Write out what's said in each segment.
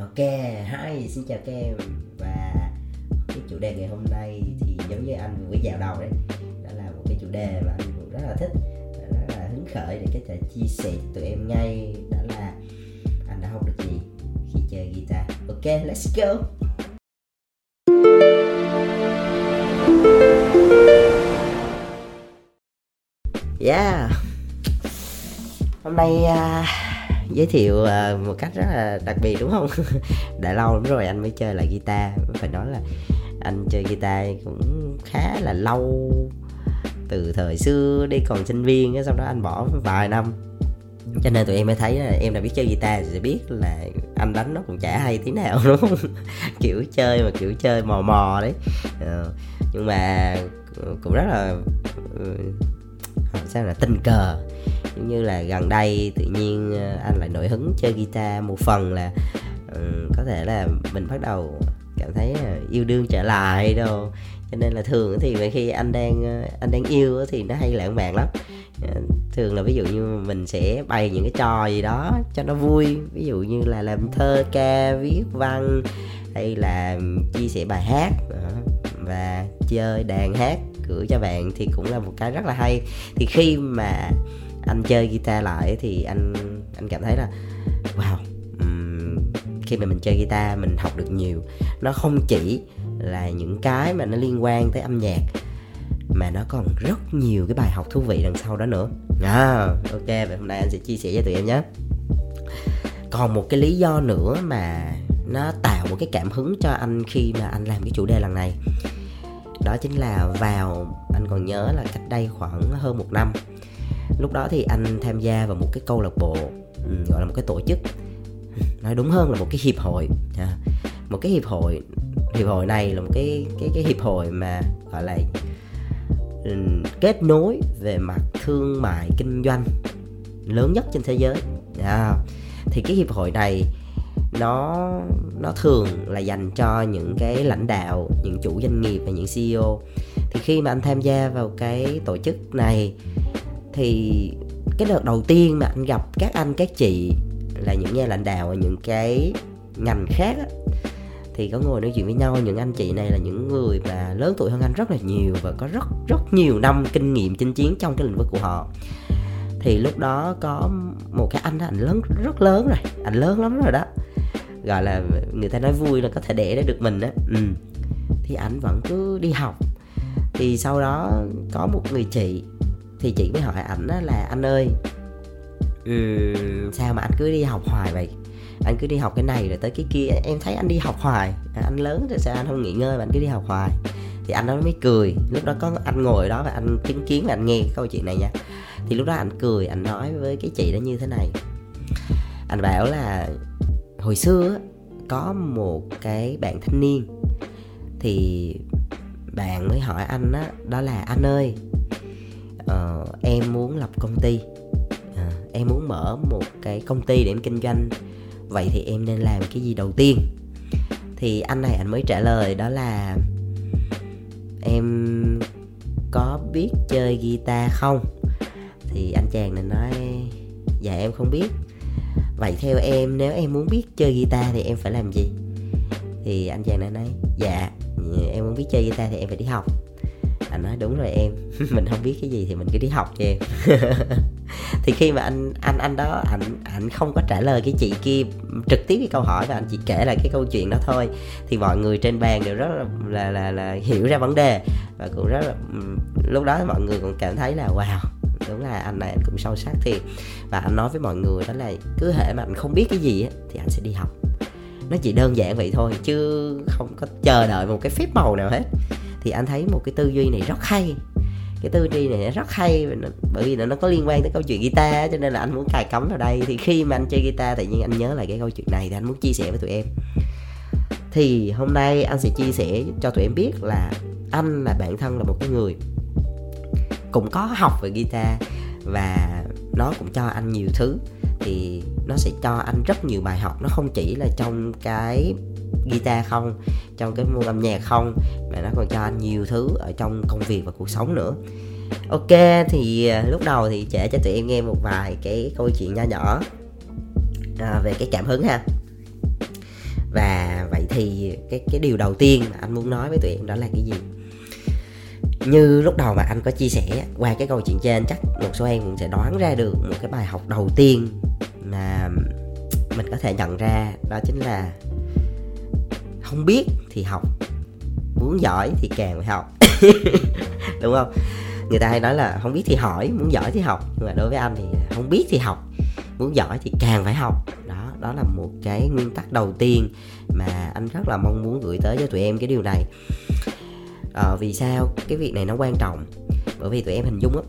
Ok, hi, xin chào các em. Và cái chủ đề ngày hôm nay thì giống như anh vừa dạo đầu đấy, đó là một cái chủ đề mà anh cũng rất là thích, rất là hứng khởi để có thể chia sẻ cho tụi em ngay. Đó là anh đã học được gì khi chơi guitar. Ok, let's go. Yeah. Hôm nay giới thiệu một cách rất là đặc biệt đúng không? Đã lâu lắm rồi anh mới chơi lại guitar. Phải nói là anh chơi guitar cũng khá là lâu, từ thời xưa đi còn sinh viên, sau đó anh bỏ vài năm. Cho nên tụi em mới thấy là em đã biết chơi guitar thì sẽ biết là anh đánh nó cũng chả hay tí nào đúng không? Kiểu chơi mà kiểu chơi mò mò đấy. Nhưng mà cũng rất là sao là tình cờ, như là gần đây tự nhiên anh lại nổi hứng chơi guitar. Một phần là có thể là mình bắt đầu cảm thấy yêu đương trở lại đồ, cho nên là thường thì khi anh đang yêu thì nó hay lãng mạn lắm. Thường là ví dụ như mình sẽ bày những cái trò gì đó cho nó vui, ví dụ như là làm thơ ca, viết văn hay là chia sẻ bài hát và chơi đàn hát gửi cho bạn thì cũng là một cái rất là hay. Thì khi mà anh chơi guitar lại thì anh cảm thấy là wow, khi mà mình chơi guitar mình học được nhiều. Nó không chỉ là những cái mà nó liên quan tới âm nhạc mà nó còn rất nhiều cái bài học thú vị đằng sau đó nữa. Ok, vậy hôm nay anh sẽ chia sẻ cho tụi em nhé. Còn một cái lý do nữa mà nó tạo một cái cảm hứng cho anh khi mà anh làm cái chủ đề lần này, đó chính là vào, anh còn nhớ là cách đây khoảng hơn một năm, lúc đó thì anh tham gia vào một cái câu lạc bộ, gọi là một cái tổ chức, nói đúng hơn là một cái hiệp hội. Một cái hiệp hội này là một cái hiệp hội mà gọi là kết nối về mặt thương mại kinh doanh lớn nhất trên thế giới. Thì cái hiệp hội này nó thường là dành cho những cái lãnh đạo, những chủ doanh nghiệp và những CEO. Thì khi mà anh tham gia vào cái tổ chức này thì cái đợt đầu tiên mà anh gặp các anh các chị là những nhà lãnh đạo ở những cái ngành khác á, thì có ngồi nói chuyện với nhau. Những anh chị này là những người mà lớn tuổi hơn anh rất là nhiều và có rất nhiều năm kinh nghiệm chinh chiến trong cái lĩnh vực của họ. Thì lúc đó có một cái anh đó, anh lớn, rất lớn rồi, anh lớn lắm rồi đó, gọi là người ta nói vui là có thể đẻ ra được mình á. Thì anh vẫn cứ đi học. Thì sau đó có một người chị, thì chị mới hỏi ảnh là anh ơi, sao mà anh cứ đi học hoài vậy? Anh cứ đi học cái này rồi tới cái kia, em thấy anh đi học hoài, anh lớn rồi sao anh không nghỉ ngơi mà anh cứ đi học hoài? Thì anh đó mới cười. Lúc đó có anh ngồi đó và anh chứng kiến và anh nghe cái câu chuyện này nha. Thì lúc đó anh cười, anh nói với cái chị đó như thế này. Anh bảo là hồi xưa có một cái bạn thanh niên, thì bạn mới hỏi anh đó là anh ơi, em muốn lập công ty, em muốn mở một cái công ty để em kinh doanh, vậy thì em nên làm cái gì đầu tiên? Thì anh này anh mới trả lời đó là em có biết chơi guitar không? Thì anh chàng này nói dạ em không biết. Vậy theo em, nếu em muốn biết chơi guitar thì em phải làm gì? Thì anh chàng này nói dạ em muốn biết chơi guitar thì em phải đi học. Anh nói đúng rồi em, mình không biết cái gì thì mình cứ đi học cho em. Thì khi mà anh đó anh không có trả lời cái chị kia trực tiếp cái câu hỏi, và anh chỉ kể lại cái câu chuyện đó thôi, thì mọi người trên bàn đều rất là hiểu ra vấn đề, và cũng rất là, lúc đó mọi người cũng cảm thấy là wow, đúng là anh này anh cũng sâu sắc thiệt. Và anh nói với mọi người đó là cứ hễ mà anh không biết cái gì thì anh sẽ đi học. Nó chỉ đơn giản vậy thôi, chứ không có chờ đợi một cái phép màu nào hết. Thì anh thấy một cái tư duy này rất hay, cái tư duy này rất hay, bởi vì nó có liên quan tới câu chuyện guitar, cho nên là anh muốn cài cắm vào đây. Thì khi mà anh chơi guitar tự nhiên anh nhớ lại cái câu chuyện này, thì anh muốn chia sẻ với tụi em. Thì hôm nay anh sẽ chia sẻ cho tụi em biết là anh là bản thân là một cái người cũng có học về guitar, và nó cũng cho anh nhiều thứ. Thì nó sẽ cho anh rất nhiều bài học, nó không chỉ là trong cái guitar không, trong cái môn âm nhạc không, mà nó còn cho anh nhiều thứ ở trong công việc và cuộc sống nữa. Ok, thì lúc đầu thì kể cho tụi em nghe một vài cái câu chuyện nho nhỏ về cái cảm hứng ha. Và vậy thì cái điều đầu tiên mà anh muốn nói với tụi em đó là cái gì? Như lúc đầu mà anh có chia sẻ, qua cái câu chuyện trên chắc một số em cũng sẽ đoán ra được một cái bài học đầu tiên mà mình có thể nhận ra, đó chính là không biết thì học, muốn giỏi thì càng phải học. Đúng không? Người ta hay nói là không biết thì hỏi, muốn giỏi thì học. Nhưng mà đối với anh thì không biết thì học, muốn giỏi thì càng phải học. Đó là một cái nguyên tắc đầu tiên mà anh rất là mong muốn gửi tới cho tụi em cái điều này. Vì sao cái việc này nó quan trọng? Bởi vì tụi em hình dung á,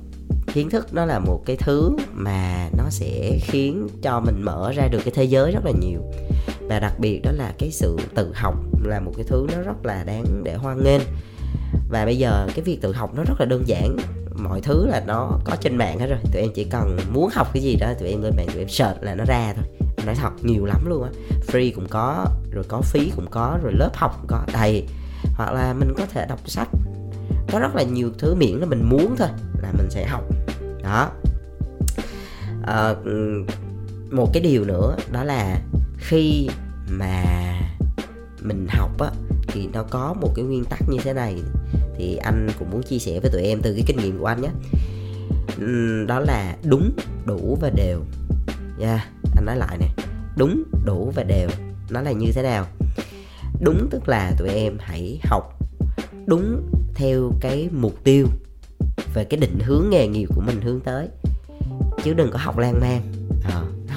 kiến thức nó là một cái thứ mà nó sẽ khiến cho mình mở ra được cái thế giới rất là nhiều. Và đặc biệt đó là cái sự tự học là một cái thứ nó rất là đáng để hoan nghênh. Và bây giờ cái việc tự học nó rất là đơn giản, mọi thứ là nó có trên mạng hết rồi. Tụi em chỉ cần muốn học cái gì đó, tụi em lên mạng tụi em search là nó ra thôi. Nói thật nhiều lắm luôn á, free cũng có, rồi có phí cũng có, rồi lớp học cũng có đầy. Hoặc là mình có thể đọc sách, có rất là nhiều thứ, miễn là mình muốn thôi là mình sẽ học đó. Một cái điều nữa đó là khi mà mình học á, thì nó có một cái nguyên tắc như thế này, thì anh cũng muốn chia sẻ với tụi em từ cái kinh nghiệm của anh nhé. Đó là đúng, đủ và đều. Anh nói lại nè, đúng, đủ và đều. Nó là như thế nào? Đúng tức là tụi em hãy học đúng theo cái mục tiêu về cái định hướng nghề nghiệp của mình hướng tới, chứ đừng có học lan man.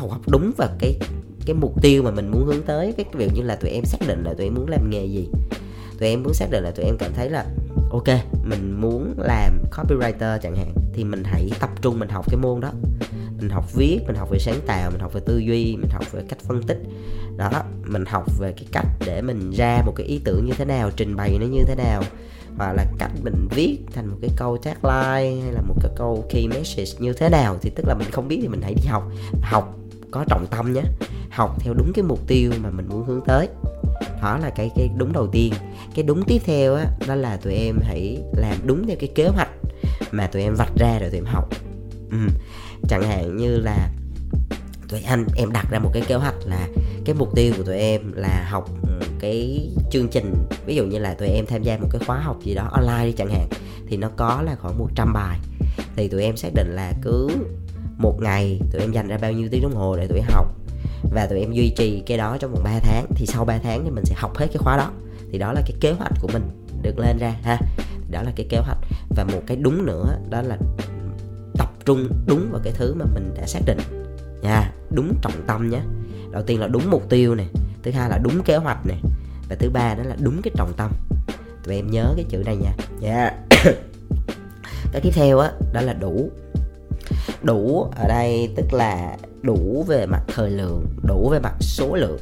Học đúng vào cái mục tiêu mà mình muốn hướng tới. Cái việc như là tụi em xác định là tụi em muốn làm nghề gì, tụi em muốn xác định là tụi em cảm thấy là ok, mình muốn làm copywriter chẳng hạn, thì mình hãy tập trung mình học cái môn đó. Mình học viết, mình học về sáng tạo, mình học về tư duy, mình học về cách phân tích. Đó, mình học về cái cách để mình ra một cái ý tưởng như thế nào, trình bày nó như thế nào, hoặc là cách mình viết thành một cái câu tagline hay là một cái câu key message như thế nào. Thì tức là mình không biết thì mình hãy đi học. Học có trọng tâm nhé, học theo đúng cái mục tiêu mà mình muốn hướng tới. Đó là cái đúng đầu tiên. Cái đúng tiếp theo á, đó là tụi em hãy làm đúng theo cái kế hoạch mà tụi em vạch ra rồi tụi em học. Chẳng hạn như là tụi anh em đặt ra một cái kế hoạch là cái mục tiêu của tụi em là học cái chương trình, ví dụ như là tụi em tham gia một cái khóa học gì đó online đi chẳng hạn, thì nó có là khoảng 100 bài. Thì tụi em xác định là cứ một ngày tụi em dành ra bao nhiêu tiếng đồng hồ để tụi em học, và tụi em duy trì cái đó trong vòng 3 tháng. Thì sau 3 tháng thì mình sẽ học hết cái khóa đó. Thì đó là cái kế hoạch của mình được lên ra ha. Đó là cái kế hoạch. Và một cái đúng nữa đó là tập trung đúng vào cái thứ mà mình đã xác định nha, đúng trọng tâm nhé. Đầu tiên là đúng mục tiêu nè, thứ hai là đúng kế hoạch nè, và thứ ba đó là đúng cái trọng tâm. Tụi em nhớ cái chữ này nha. Cái tiếp theo á, đó là đủ. Đủ ở đây tức là đủ về mặt thời lượng, đủ về mặt số lượng.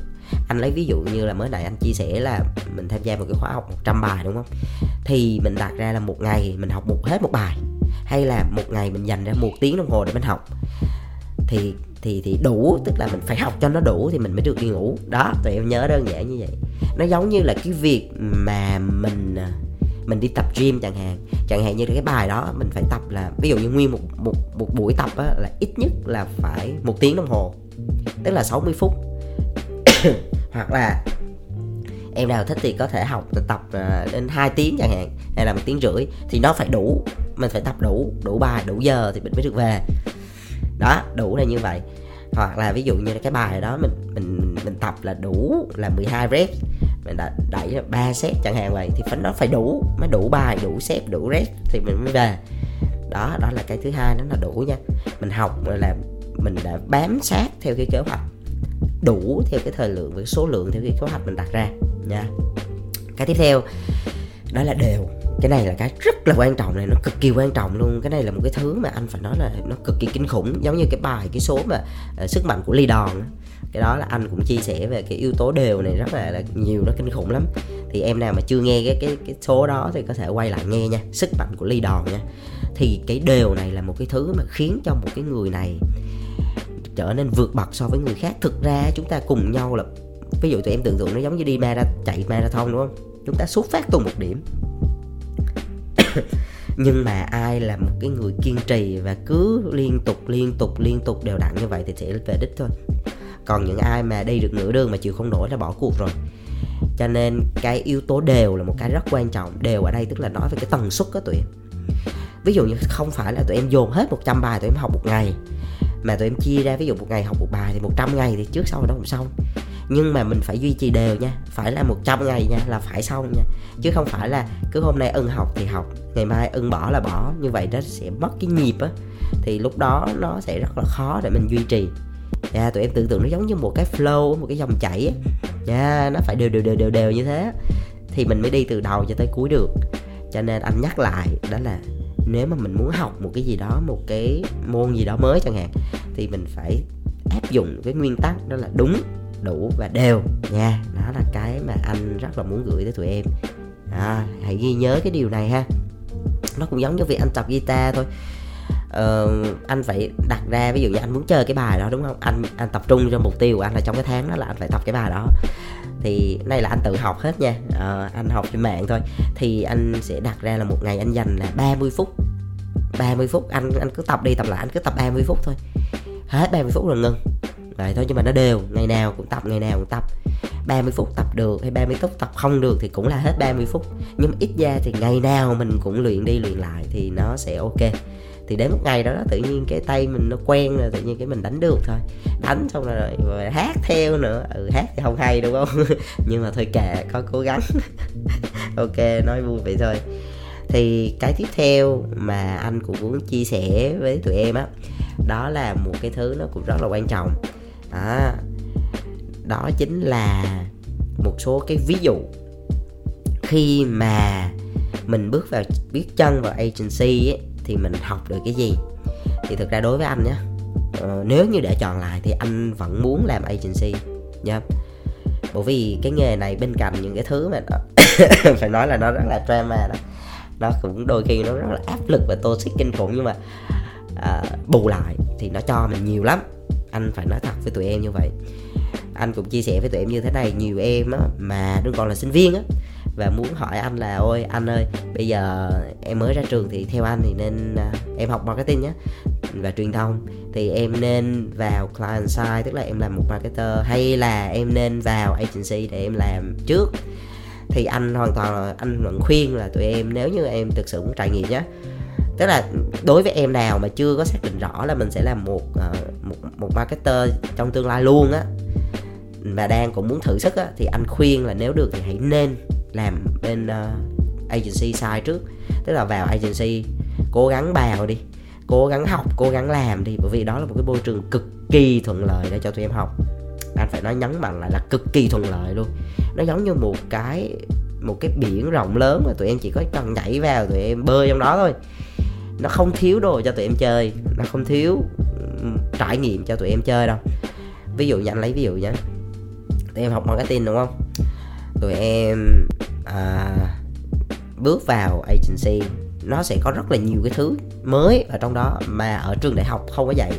Anh lấy ví dụ như là mới nãy anh chia sẻ là mình tham gia một cái khóa học 100 bài đúng không? Thì mình đặt ra là một ngày mình học hết một bài, hay là một ngày mình dành ra 1 tiếng đồng hồ để mình học. Thì đủ tức là mình phải học cho nó đủ thì mình mới được đi ngủ. Đó, tụi em nhớ đơn giản như vậy. Nó giống như là cái việc mà mình đi tập gym chẳng hạn như cái bài đó mình phải tập là, ví dụ như nguyên một buổi tập á, là ít nhất là phải 1 tiếng đồng hồ, tức là 60 phút. Hoặc là em nào thích thì có thể học tập đến 2 tiếng chẳng hạn, hay là 1 tiếng rưỡi. Thì nó phải đủ, mình phải tập đủ bài, đủ giờ thì mình mới được về. đó, đủ là như vậy. Hoặc là ví dụ như cái bài đó mình tập là đủ là 12 reps, mình đã đẩy 3 set chẳng hạn vậy, thì nó phải đủ, mới đủ bài, đủ set, đủ reps thì mình mới về. Đó, đó là cái thứ hai, nó là đủ nha. Mình học là mình đã bám sát theo cái kế hoạch, đủ theo cái thời lượng với số lượng theo cái kế hoạch mình đặt ra nha. Cái tiếp theo đó là đều. Cái này là cái rất là quan trọng này, nó cực kỳ quan trọng luôn. Cái này là một cái thứ mà anh phải nói là nó cực kỳ kinh khủng, giống như cái bài cái số mà sức mạnh của ly đòn. Cái đó là anh cũng chia sẻ về cái yếu tố đều này rất là nhiều, nó kinh khủng lắm. Thì em nào mà chưa nghe cái số đó thì có thể quay lại nghe nha, sức mạnh của ly đòn nha. Thì cái đều này là một cái thứ mà khiến cho một cái người này trở nên vượt bậc so với người khác. Thực ra chúng ta cùng nhau là, ví dụ tụi em tưởng tượng nó giống như đi chạy marathon đúng không? Chúng ta xuất phát từ một điểm. Nhưng mà ai là một cái người kiên trì và cứ liên tục đều đặn như vậy thì sẽ về đích thôi. Còn những ai mà đi được nửa đường mà chịu không nổi là bỏ cuộc rồi. Cho nên cái yếu tố đều là một cái rất quan trọng. Đều ở đây tức là nói về cái tần suất đó tụi em. Ví dụ như không phải là tụi em dồn hết 100 bài tụi em học một ngày, mà tụi em chia ra, ví dụ một ngày học một bài thì 100 ngày thì trước sau đó cũng xong. Nhưng mà mình phải duy trì đều nha, phải là 100 ngày nha, là phải xong nha. Chứ không phải là cứ hôm nay ưng học thì học, ngày mai ưng bỏ là bỏ. Như vậy nó sẽ mất cái nhịp á, thì lúc đó nó sẽ rất là khó để mình duy trì. Tụi em tưởng tượng nó giống như một cái flow, một cái dòng chảy á, nó phải đều như thế thì mình mới đi từ đầu cho tới cuối được. Cho nên anh nhắc lại, đó là nếu mà mình muốn học một cái gì đó, một cái môn gì đó mới chẳng hạn, thì mình phải áp dụng cái nguyên tắc đó là đúng, đủ và đều nha. Đó là cái mà anh rất là muốn gửi tới tụi em. Hãy ghi nhớ cái điều này ha. Nó cũng giống như việc anh tập guitar thôi. Anh phải đặt ra, ví dụ như anh muốn chơi cái bài đó đúng không, anh tập trung cho mục tiêu của anh là trong cái tháng đó là anh phải tập cái bài đó. Thì đây là anh tự học hết nha, anh học trên mạng thôi. Thì anh sẽ đặt ra là một ngày anh dành là 30 phút, anh cứ tập đi tập lại, anh cứ tập 30 phút thôi, hết 30 phút rồi ngưng vậy thôi. Nhưng mà nó đều, ngày nào cũng tập 30 phút tập được hay 30 phút tập không được thì cũng là hết 30 phút. Nhưng mà ít ra thì ngày nào mình cũng luyện đi luyện lại thì nó sẽ ok. Thì đến một ngày đó tự nhiên cái tay mình nó quen rồi, tự nhiên cái mình đánh được thôi. Đánh xong rồi hát theo nữa, hát thì không hay đúng không? Nhưng mà thôi kệ, có cố gắng. Ok, nói vui vậy thôi. Thì cái tiếp theo mà anh cũng muốn chia sẻ với tụi em á, đó là một cái thứ nó cũng rất là quan trọng. Đó chính là một số cái ví dụ khi mà mình bước vào, biết chân vào agency ấy, thì mình học được cái gì. Thì thực ra đối với anh nhé, nếu như để chọn lại thì anh vẫn muốn làm agency nha. Bởi vì cái nghề này bên cạnh những cái thứ mà phải nói là nó rất là drama đó, nó cũng đôi khi nó rất là áp lực và toxic kinh khủng. Nhưng mà bù lại thì nó cho mình nhiều lắm. Anh phải nói thật với tụi em như vậy. Anh cũng chia sẻ với tụi em như thế này, nhiều em á, mà đừng còn là sinh viên á, và muốn hỏi anh là ôi anh ơi, bây giờ em mới ra trường thì theo anh thì nên em học marketing nhé và truyền thông, thì em nên vào client side, tức là em làm một marketer, hay là em nên vào agency để em làm trước. Thì anh hoàn toàn là, anh vẫn khuyên là tụi em, nếu như em thực sự muốn trải nghiệm nhé, tức là đối với em nào mà chưa có xác định rõ là mình sẽ làm một marketer trong tương lai luôn á, và đang cũng muốn thử sức á, thì anh khuyên là nếu được thì hãy nên làm bên agency side trước. Tức là vào agency, cố gắng bào đi, cố gắng học, cố gắng làm đi. Bởi vì đó là một cái môi trường cực kỳ thuận lợi để cho tụi em học. Anh phải nói nhấn mạnh lại là cực kỳ thuận lợi luôn. Nó giống như một cái biển rộng lớn mà tụi em chỉ có cần nhảy vào, tụi em bơi trong đó thôi. Nó không thiếu đồ cho tụi em chơi, nó không thiếu trải nghiệm cho tụi em chơi đâu. Ví dụ như anh lấy ví dụ nhé, tụi em học marketing đúng không, tụi em bước vào agency, nó sẽ có rất là nhiều cái thứ mới ở trong đó mà ở trường đại học không có dạy.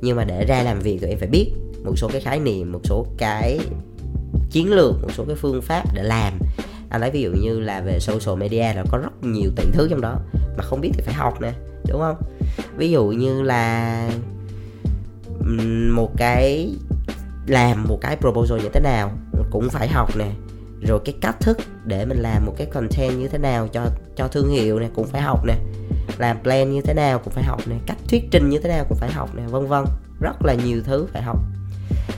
Nhưng mà để ra làm việc tụi em phải biết một số cái khái niệm, một số cái chiến lược, một số cái phương pháp để làm. Anh lấy ví dụ như là về social media là có rất nhiều tỷ thứ trong đó mà không biết thì phải học nè, đúng không? Ví dụ như là một cái làm một cái proposal như thế nào cũng phải học nè, rồi cái cách thức để mình làm một cái content như thế nào cho thương hiệu nè cũng phải học nè, làm plan như thế nào cũng phải học này, cách thuyết trình như thế nào cũng phải học này, vân vân, rất là nhiều thứ phải học.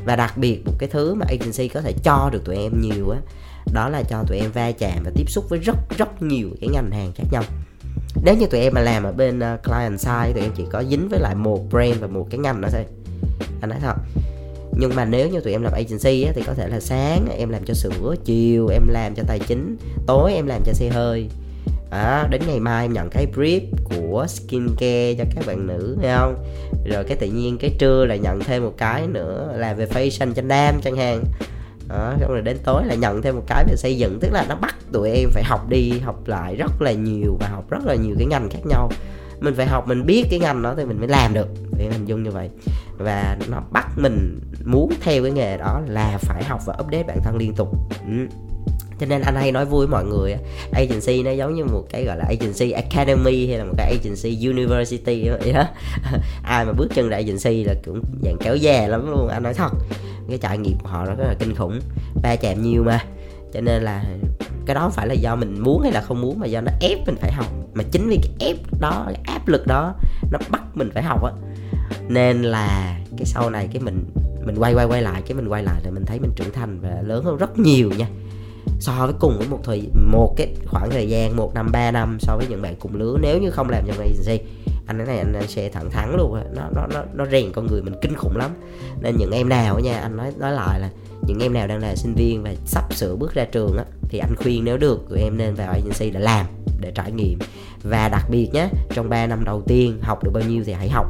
Và đặc biệt một cái thứ mà agency có thể cho được tụi em nhiều á, đó là cho tụi em va chạm và tiếp xúc với rất nhiều cái ngành hàng khác nhau. Nếu như tụi em mà làm ở bên client side, tụi em chỉ có dính với lại một brand và một cái ngành đó thôi, anh nói thật. Nhưng mà nếu như tụi em làm agency á, thì có thể là sáng em làm cho sữa, chiều em làm cho tài chính, tối em làm cho xe hơi. À, đến ngày mai em nhận cái brief của skincare cho các bạn nữ, thấy không? Rồi cái tự nhiên cái trưa là nhận thêm một cái nữa là về fashion cho nam chẳng hạn. Đó, xong rồi đến tối là nhận thêm một cái về xây dựng. Tức là nó bắt tụi em phải học đi học lại rất là nhiều và học rất là nhiều cái ngành khác nhau. Mình phải học, mình biết cái ngành đó thì mình mới làm được, để hình dung như vậy. Và nó bắt mình muốn theo cái nghề đó là phải học và update bản thân liên tục. Cho nên anh hay nói vui với mọi người, agency nó giống như một cái gọi là agency academy hay là một cái agency university vậy đó. Ai mà bước chân ra agency là cũng dạng kéo dè lắm luôn, anh nói thật. Cái trải nghiệm của họ nó rất là kinh khủng, va chạm nhiều mà. Cho nên là cái đó không phải là do mình muốn hay là không muốn, mà do nó ép mình phải học. Mà chính vì cái ép đó, cái áp lực đó, nó bắt mình phải học á. Nên là cái sau này cái mình quay lại là mình thấy mình trưởng thành và lớn hơn rất nhiều nha, so với cùng với một cái khoảng thời gian 1 năm 3 năm so với những bạn cùng lứa. Nếu như không làm trong agency, anh nói này anh sẽ thẳng thắn luôn, nó rèn con người mình kinh khủng lắm. Nên những em nào nha, anh nói lại là những em nào đang là sinh viên và sắp sửa bước ra trường á, thì anh khuyên nếu được tụi em nên vào agency để làm, để trải nghiệm. Và đặc biệt nhé, trong 3 năm đầu tiên học được bao nhiêu thì hãy học,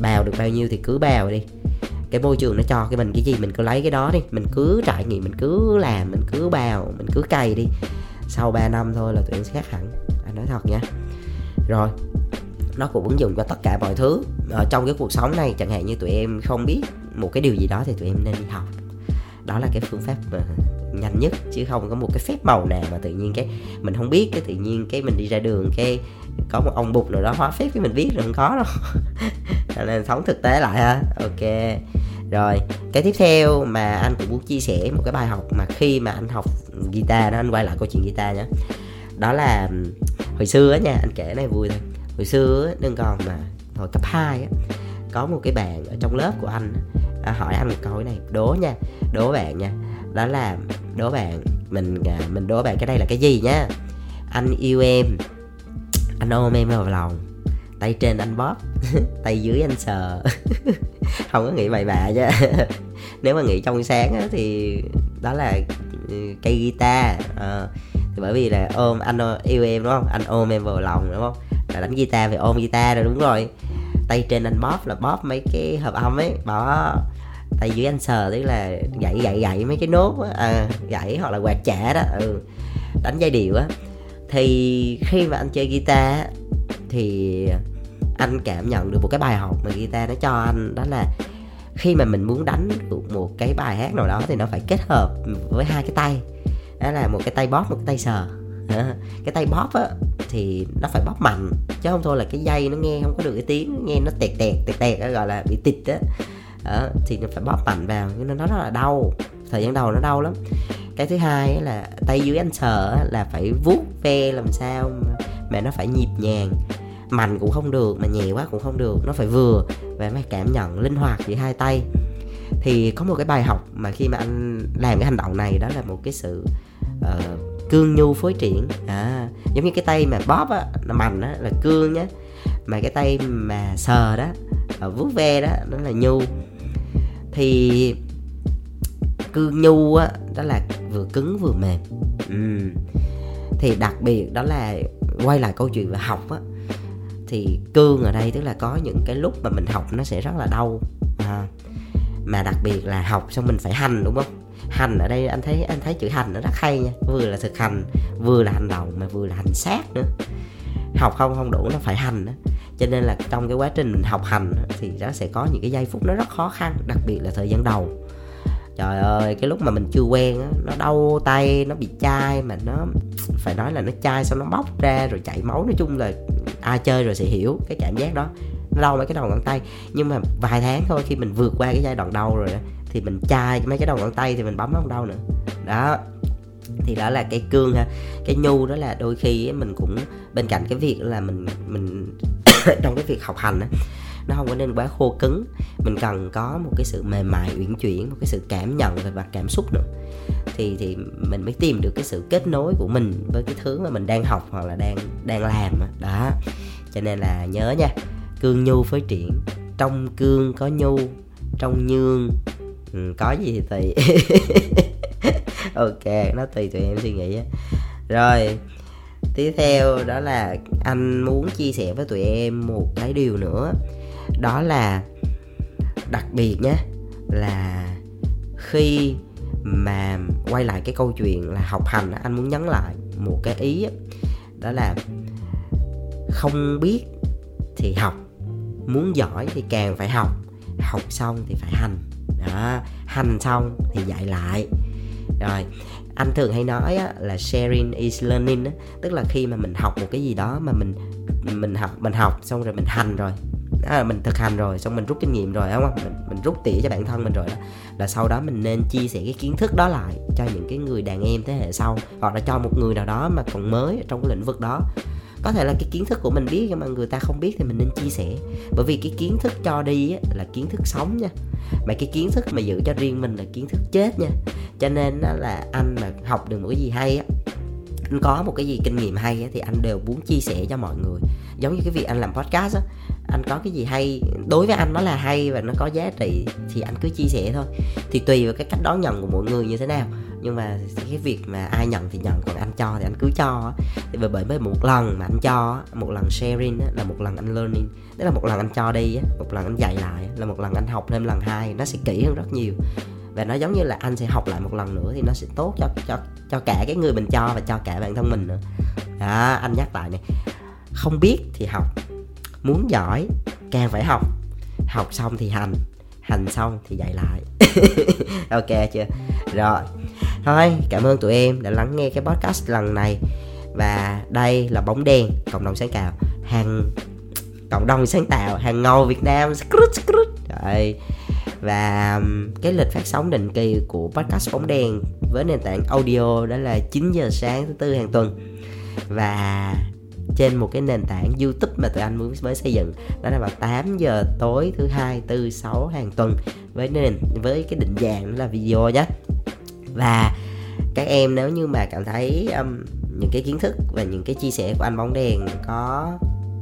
bào được bao nhiêu thì cứ bào đi. Cái môi trường nó cho cái mình cái gì mình cứ lấy cái đó đi, mình cứ trải nghiệm, mình cứ làm, mình cứ bào, mình cứ cày đi. Sau 3 năm thôi là tụi em sẽ khác hẳn, anh nói thật nha. Rồi, nó cũng ứng dụng cho tất cả mọi thứ ở trong cái cuộc sống này. Chẳng hạn như tụi em không biết một cái điều gì đó thì tụi em nên đi học. Đó là cái phương pháp nhanh nhất, chứ không có một cái phép màu nào mà tự nhiên cái mình không biết, cái tự nhiên cái mình đi ra đường cái có một ông bụt nào đó hóa phép cái mình biết rồi, không có đâu. Nên sống thực tế lại ha. Ok. Rồi, cái tiếp theo mà anh cũng muốn chia sẻ một cái bài học mà khi mà anh học guitar đó, anh quay lại câu chuyện guitar nhé. Đó là hồi xưa á nha, anh kể này vui thôi. Hồi xưa á, đừng còn mà hồi cấp 2 á, có một cái bạn ở trong lớp của anh hỏi anh một câu này, đố bạn nha. Đó là đố bạn cái đây là cái gì nhá. Anh yêu em, anh ôm em vào lòng, tay trên anh bóp, tay dưới anh sờ. Không có nghĩ bậy bạ chứ. Nếu mà nghĩ trong sáng á, thì đó là cây guitar. Bởi vì là ôm, anh yêu em đúng không, anh ôm em vào lòng đúng không, là đánh guitar phải ôm guitar rồi, đúng rồi. Tay trên anh bóp là bóp mấy cái hợp âm ấy, bỏ. Tay dưới anh sờ tức là gậy mấy cái nốt á, gậy hoặc là quạt chả đó, đánh giai điệu á. Thì khi mà anh chơi guitar thì anh cảm nhận được một cái bài học mà guitar nó cho anh, đó là khi mà mình muốn đánh được một cái bài hát nào đó thì nó phải kết hợp với hai cái tay, đó là một cái tay bóp, một cái tay sờ. Cái tay bóp á thì nó phải bóp mạnh, chứ không thôi là cái dây nó nghe không có được cái tiếng, nghe nó tẹt, gọi là bị tịt á. Thì nó phải bóp mạnh vào, nhưng nó rất là đau, thời gian đầu nó đau lắm. Cái thứ hai là tay dưới anh sờ là phải vuốt ve làm sao mà nó phải nhịp nhàng, mạnh cũng không được mà nhẹ quá cũng không được, nó phải vừa và phải cảm nhận linh hoạt giữa hai tay. Thì có một cái bài học mà khi mà anh làm cái hành động này, đó là một cái sự cương nhu phối triển. Giống như cái tay mà bóp á, mạnh á là cương nhá, mà cái tay mà sờ đó, vuốt ve đó, nó là nhu. Thì cương nhu á, đó là vừa cứng vừa mềm. Thì đặc biệt đó là quay lại câu chuyện về học á, thì cương ở đây tức là có những cái lúc mà mình học nó sẽ rất là đau, mà đặc biệt là học xong mình phải hành, đúng không? Hành ở đây anh thấy chữ hành nó rất hay nha, vừa là thực hành, vừa là hành động, mà vừa là hành xác nữa. Học không đủ, nó phải hành đó. Cho nên là trong cái quá trình mình học hành thì nó sẽ có những cái giây phút nó rất khó khăn, đặc biệt là thời gian đầu. Trời ơi, cái lúc mà mình chưa quen á, nó đau tay, nó bị chai, mà nó phải nói là nó chai xong nó bóc ra rồi chảy máu. Nói chung là ai chơi rồi sẽ hiểu cái cảm giác đó, nó đau mấy cái đầu ngón tay. Nhưng mà vài tháng thôi, khi mình vượt qua cái giai đoạn đau rồi đó, thì mình chai mấy cái đầu ngón tay thì mình bấm nó không đau nữa. Đó, thì đó là cái cương ha. Cái nhu đó là đôi khi mình cũng, bên cạnh cái việc là mình trong cái việc học hành á, nó không có nên quá khô cứng. Mình cần có một cái sự mềm mại, uyển chuyển, một cái sự cảm nhận về mặt cảm xúc nữa, thì mình mới tìm được cái sự kết nối của mình với cái thứ mà mình đang học hoặc là đang làm đó. Cho nên là nhớ nha, cương nhu phối triển, trong cương có nhu, trong nhương có gì thì tùy. Ok, nó tùy em suy nghĩ á. Rồi tiếp theo đó là anh muốn chia sẻ với tụi em một cái điều nữa, đó là đặc biệt nhé, là khi mà quay lại cái câu chuyện là học hành, anh muốn nhấn lại một cái ý đó là không biết thì học, muốn giỏi thì càng phải học, học xong thì phải hành đó, hành xong thì dạy lại. Rồi anh thường hay nói là sharing is learning, tức là khi mà mình học một cái gì đó mà mình học xong rồi mình hành rồi, mình thực hành rồi, xong mình rút kinh nghiệm rồi, đúng không? Mình rút tỉa cho bản thân mình rồi đó, là sau đó mình nên chia sẻ cái kiến thức đó lại cho những cái người đàn em thế hệ sau, hoặc là cho một người nào đó mà còn mới trong cái lĩnh vực đó. Có thể là cái kiến thức của mình biết nhưng mà người ta không biết thì mình nên chia sẻ, bởi vì cái kiến thức cho đi là kiến thức sống nha, mà cái kiến thức mà giữ cho riêng mình là kiến thức chết nha. Cho nên là anh mà học được một cái gì hay á, anh có một cái gì kinh nghiệm hay á, thì anh đều muốn chia sẻ cho mọi người. Giống như cái việc anh làm podcast á, anh có cái gì hay, đối với anh nó là hay và nó có giá trị thì anh cứ chia sẻ thôi. Thì tùy vào cái cách đón nhận của mọi người như thế nào, nhưng mà cái việc mà ai nhận thì nhận, còn anh cho thì anh cứ cho. Thì bởi vì một lần mà anh cho, một lần sharing là một lần anh learning, tức là một lần anh cho đi, một lần anh dạy lại, là một lần anh học thêm lần hai, nó sẽ kỹ hơn rất nhiều. Và nó giống như là anh sẽ học lại một lần nữa thì nó sẽ tốt cho cả cái người mình cho và cho cả bản thân mình nữa. Đó, anh nhắc lại này, không biết thì học, muốn giỏi càng phải học, học xong thì hành, hành xong thì dạy lại. Ok chưa? Rồi, thôi cảm ơn tụi em đã lắng nghe cái podcast lần này. Và đây là Bóng Đen, cộng đồng sáng tạo, hàng ngầu Việt Nam. Rồi. Và cái lịch phát sóng định kỳ của podcast Bóng Đen với nền tảng audio đó là 9 giờ sáng thứ Tư hàng tuần, và trên một cái nền tảng YouTube mà tụi anh mới xây dựng, đó là vào 8 giờ tối thứ Hai, Tư, Sáu hàng tuần, với cái định dạng là video nhé. Và các em nếu như mà cảm thấy những cái kiến thức và những cái chia sẻ của anh Bóng Đèn có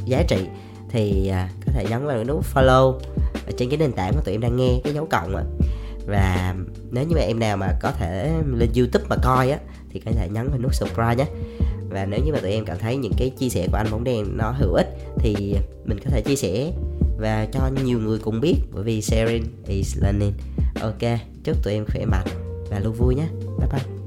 giá trị thì có thể nhấn vào nút follow ở trên cái nền tảng mà tụi em đang nghe, cái dấu cộng á. Và nếu như mà em nào mà có thể lên YouTube mà coi á thì có thể nhấn vào nút subscribe nhé. Và nếu như mà tụi em cảm thấy những cái chia sẻ của anh Bóng Đèn nó hữu ích thì mình có thể chia sẻ và cho nhiều người cùng biết, bởi vì sharing is learning. Ok, chúc tụi em khỏe mạnh và luôn vui nhé. Bye bye.